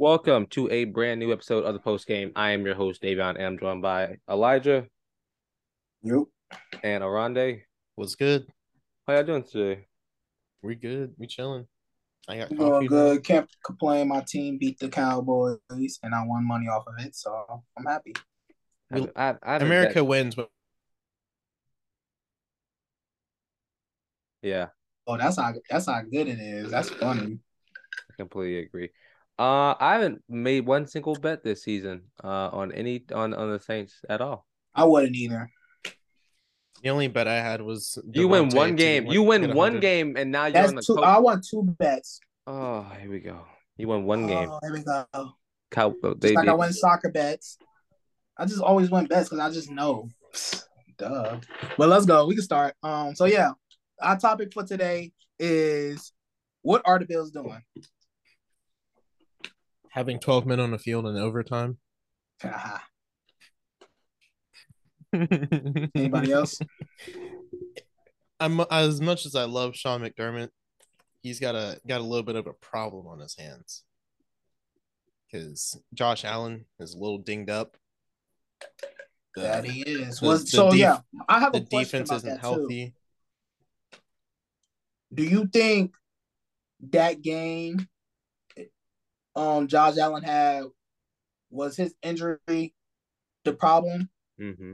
Welcome to a brand new episode of the Post Game. I am your host, Davion, and I'm joined by Elijah. Yep. And Oronde. What's good? How y'all doing today? We good. We chilling. I got coffee. All good. Can't complain. My team beat the Cowboys, and I won money off of it, so I'm happy. America wins, but yeah. Oh, that's how good it is. That's funny. I completely agree. I haven't made one single bet this season on the Saints at all. I wouldn't either. The only bet I had was you win one game. You win one game, and now you're on the coach. I won two bets. Oh, here we go. You won one game. Oh, here we go. Just like I win soccer bets. I just always win bets because I just know. Duh. But let's go. We can start. So yeah, our topic for today is what are the Bills doing? Having 12 men on the field in overtime. Anybody else? As much as I love Sean McDermott, he's got a little bit of a problem on his hands because Josh Allen is a little dinged up. That he is. I have a question about that too. The defense isn't healthy. Do you think that game Josh Allen had was his injury the problem? Mm-hmm.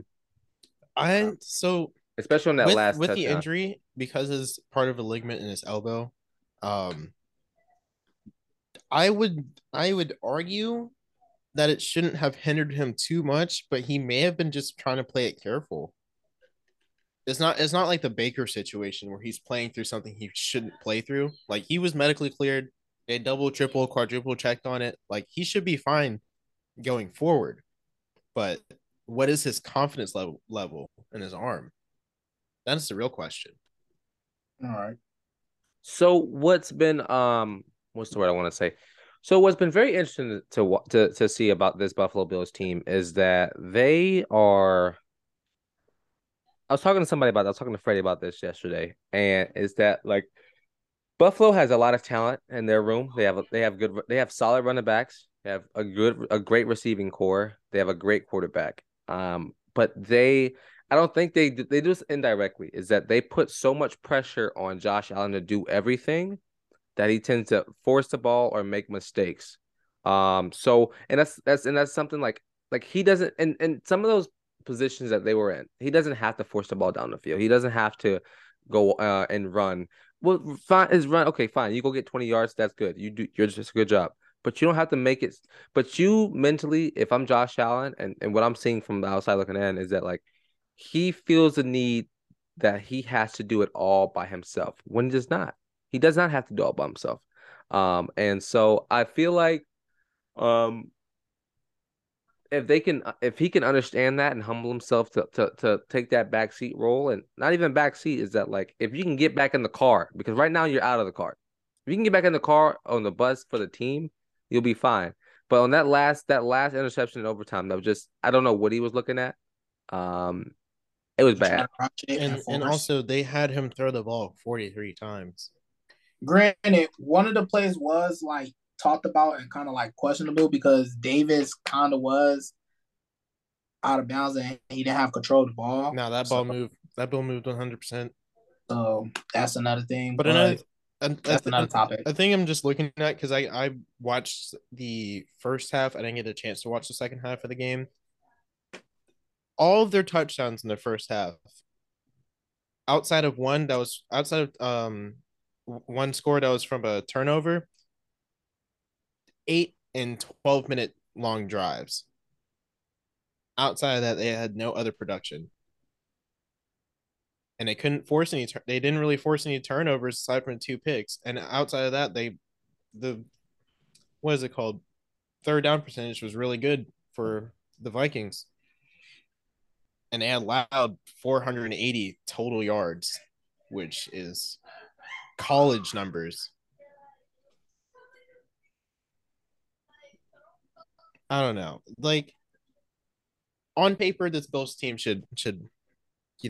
Especially on that last touchdown. The injury, because it's part of a ligament in his elbow, I would argue that it shouldn't have hindered him too much, but he may have been just trying to play it careful. It's not like the Baker situation where he's playing through something he shouldn't play through. Like, he was medically cleared. They double, triple, quadruple checked on it. Like, he should be fine going forward. But what is his confidence level in his arm? That's the real question. All right. So what's been what's the word I want to say? So what's been very interesting to see about this Buffalo Bills team is that they are. I was talking to Freddie about this yesterday, and is that like Buffalo has a lot of talent in their room. They have solid running backs. They have a great receiving core. They have a great quarterback. But I don't think they do this indirectly, is that they put so much pressure on Josh Allen to do everything that he tends to force the ball or make mistakes. So that's something like he doesn't, and some of those positions that they were in, he doesn't have to force the ball down the field. He doesn't have to go and run. Well, fine, is run. Okay, fine. You go get 20 yards. That's good. You're just a good job. But you don't have to make it. But you mentally, if I'm Josh Allen, and what I'm seeing from the outside looking in is that, like, he feels the need that he has to do it all by himself when he does not. He does not have to do it all by himself. And so I feel like if he can understand that and humble himself to take that backseat role, and not even backseat, is that, like, if you can get back in the car, because right now you're out of the car. If you can get back in the car on the bus for the team, you'll be fine. But on that last interception in overtime, that was just, I don't know what he was looking at. It was bad. And also they had him throw the ball 43 times. Granted, one of the plays was like talked about and kind of like questionable because Davis kind of was out of bounds and he didn't have control of the ball. No, that ball moved 100%. So that's another thing. But that's another topic. I think I'm just looking at, because I watched the first half. I didn't get a chance to watch the second half of the game. All of their touchdowns in the first half, outside of one score that was from a turnover, 8 and 12-minute long drives. Outside of that, they had no other production. And they couldn't force any. They didn't really force any turnovers aside from 2 picks. And outside of that, third down percentage was really good for the Vikings. And they allowed 480 total yards, which is college numbers. I don't know. Like, on paper, this Bills team should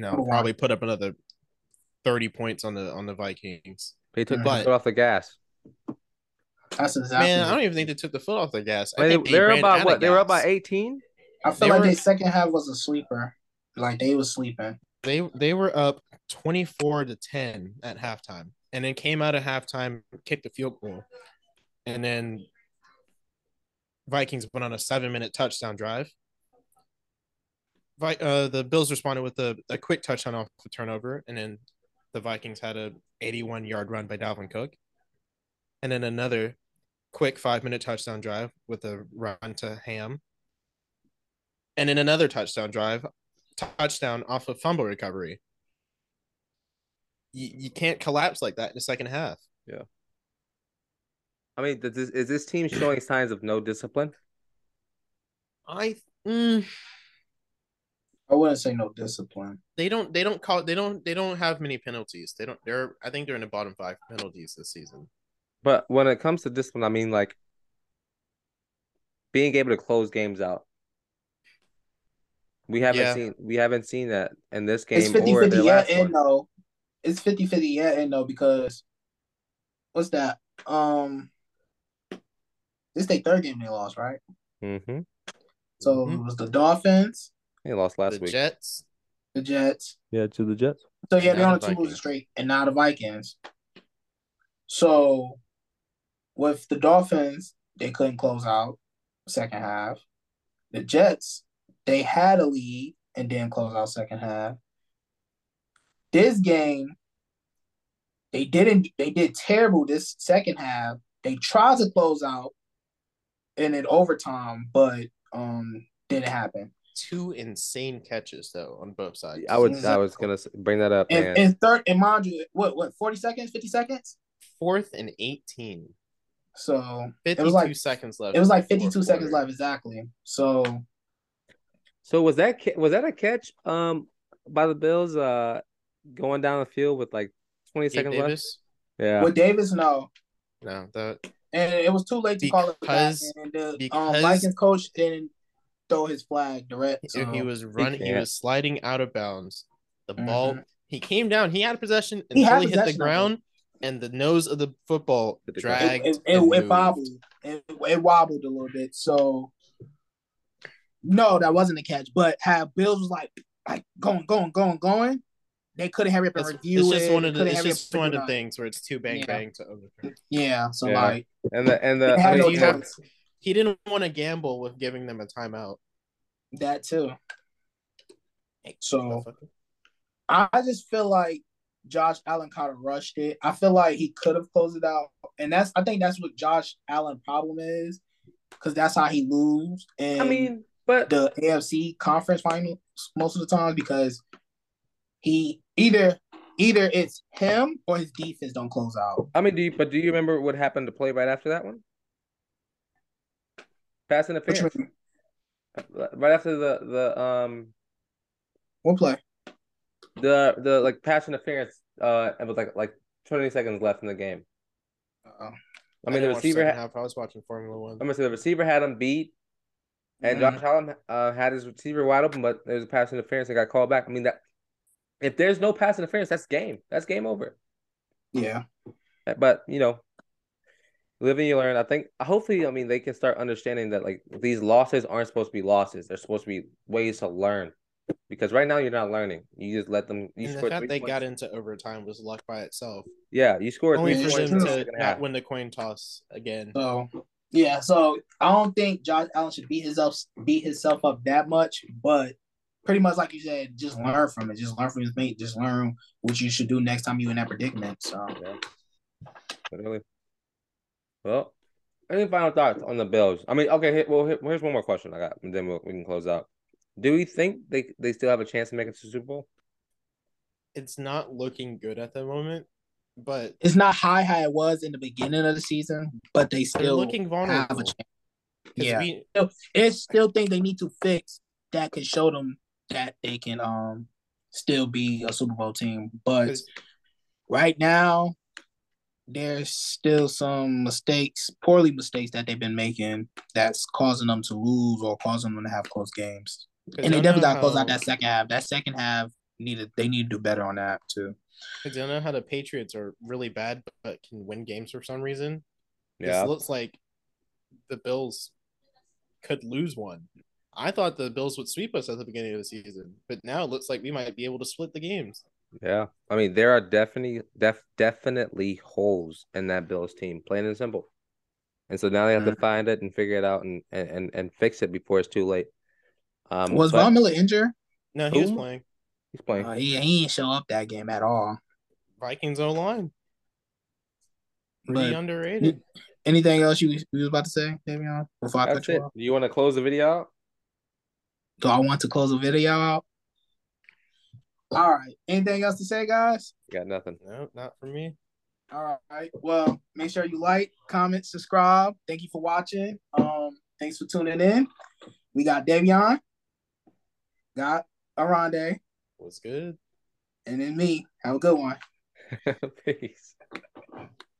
probably put up another 30 points on the Vikings. They took off the gas. That's exactly. Man, I don't even think they took the foot off the gas. They were up by 18. I feel like their second half was a sleeper. Like they were sleeping. They were up 24-10 at halftime, and then came out at halftime, kicked the field goal, and then Vikings went on a 7-minute touchdown drive. The Bills responded with a quick touchdown off the turnover, and then the Vikings had a 81-yard run by Dalvin Cook, and then another quick 5-minute touchdown drive with a run to Ham, and then another touchdown off of fumble recovery. You can't collapse like that in the second half. Yeah. I mean, is this team showing signs of no discipline? I wouldn't say no discipline. They don't have many penalties. I think they're in the bottom 5 penalties this season. But when it comes to discipline, I mean, like being able to close games out. We haven't seen that in this game. It's 50-50 and no. It's 50-50 and no, because what's that? This is their third game they lost, right? Mm-hmm. So it was the Dolphins. They lost last week. The Jets. Yeah, to the Jets. So, yeah, they're on a 2-losing streak, and now the Vikings. So, with the Dolphins, they couldn't close out second half. The Jets, they had a lead and didn't close out second half. This game, they did terrible this second half. They tried to close out in an overtime, but didn't happen. 2 insane catches though on both sides. I was gonna bring that up. And third, and mind you, what 40 seconds, 50 seconds? 4th and 18. So 52 seconds left. It was like 52 seconds left exactly. So was that a catch? By the Bills, going down the field with like 20 seconds Davis? Left. Yeah. With Davis, no. And it was too late to call it back. And the Vikings coach didn't throw his flag direct. So he was running. He was sliding out of bounds. The ball. Mm-hmm. He came down. He had possession until he hit the ground, and the nose of the football dragged. It wobbled. It wobbled a little bit. So no, that wasn't a catch. But had Bills was like going, they couldn't hurry up and review it. It's just one of the things where it's too bang to overturn. Yeah. So he didn't want to gamble with giving them a timeout. That too. So I just feel like Josh Allen kind of rushed it. I feel like he could have closed it out. And I think that's what Josh Allen's problem is, because that's how he loses. And but the AFC conference finals most of the time, because he either it's him or his defense don't close out. Do you remember what happened to play right after that one? Pass interference. Right after the what play? The like pass interference. It was like 20 seconds left in the game. Uh-oh. The receiver had. I was watching Formula One. The receiver had him beat, and Josh Allen had his receiver wide open, but there was a pass interference that got called back. If there's no pass interference, that's game. That's game over. Yeah. But live and you learn. Hopefully, they can start understanding that these losses aren't supposed to be losses. They're supposed to be ways to learn. Because right now you're not learning. You just let them. The fact they got into overtime was luck by itself. Yeah, you scored. Only for them to not win the coin toss again. So yeah, so I don't think Josh Allen should beat himself up that much. But pretty much like you said, just learn from it. Just learn from his mate. Just learn what you should do next time you're in that predicament. So yeah. Literally. Well, any final thoughts on the Bills? Here's one more question I got, and then we can close out. Do we think they still have a chance to make it to the Super Bowl? It's not looking good at the moment, but it's not how it was in the beginning of the season, but they still looking vulnerable. Have a chance. Yeah. It's still things they need to fix that can show them that they can still be a Super Bowl team. But right now, there's still some poor mistakes that they've been making that's causing them to lose or causing them to have close games. And they definitely got to close out that second half. That second half, they need to do better on that too. I don't know how the Patriots are really bad but can win games for some reason. This looks like the Bills could lose one. I thought the Bills would sweep us at the beginning of the season, but now it looks like we might be able to split the games. Yeah. I mean, there are definitely holes in that Bills team, plain and simple. And so now they have to find it and figure it out and fix it before it's too late. Was Von Miller injured? No, he was playing. He's playing. He didn't show up that game at all. Vikings O-line. Pretty underrated. Anything else you was about to say, Davion? Before I cut you off? Do you want to close the video out? Do I want to close the video out? All right. Anything else to say, guys? Got nothing. No, not for me. All right. Well, make sure you like, comment, subscribe. Thank you for watching. Thanks for tuning in. We got Davion. Got Oronde. What's good? And then me. Have a good one. Peace.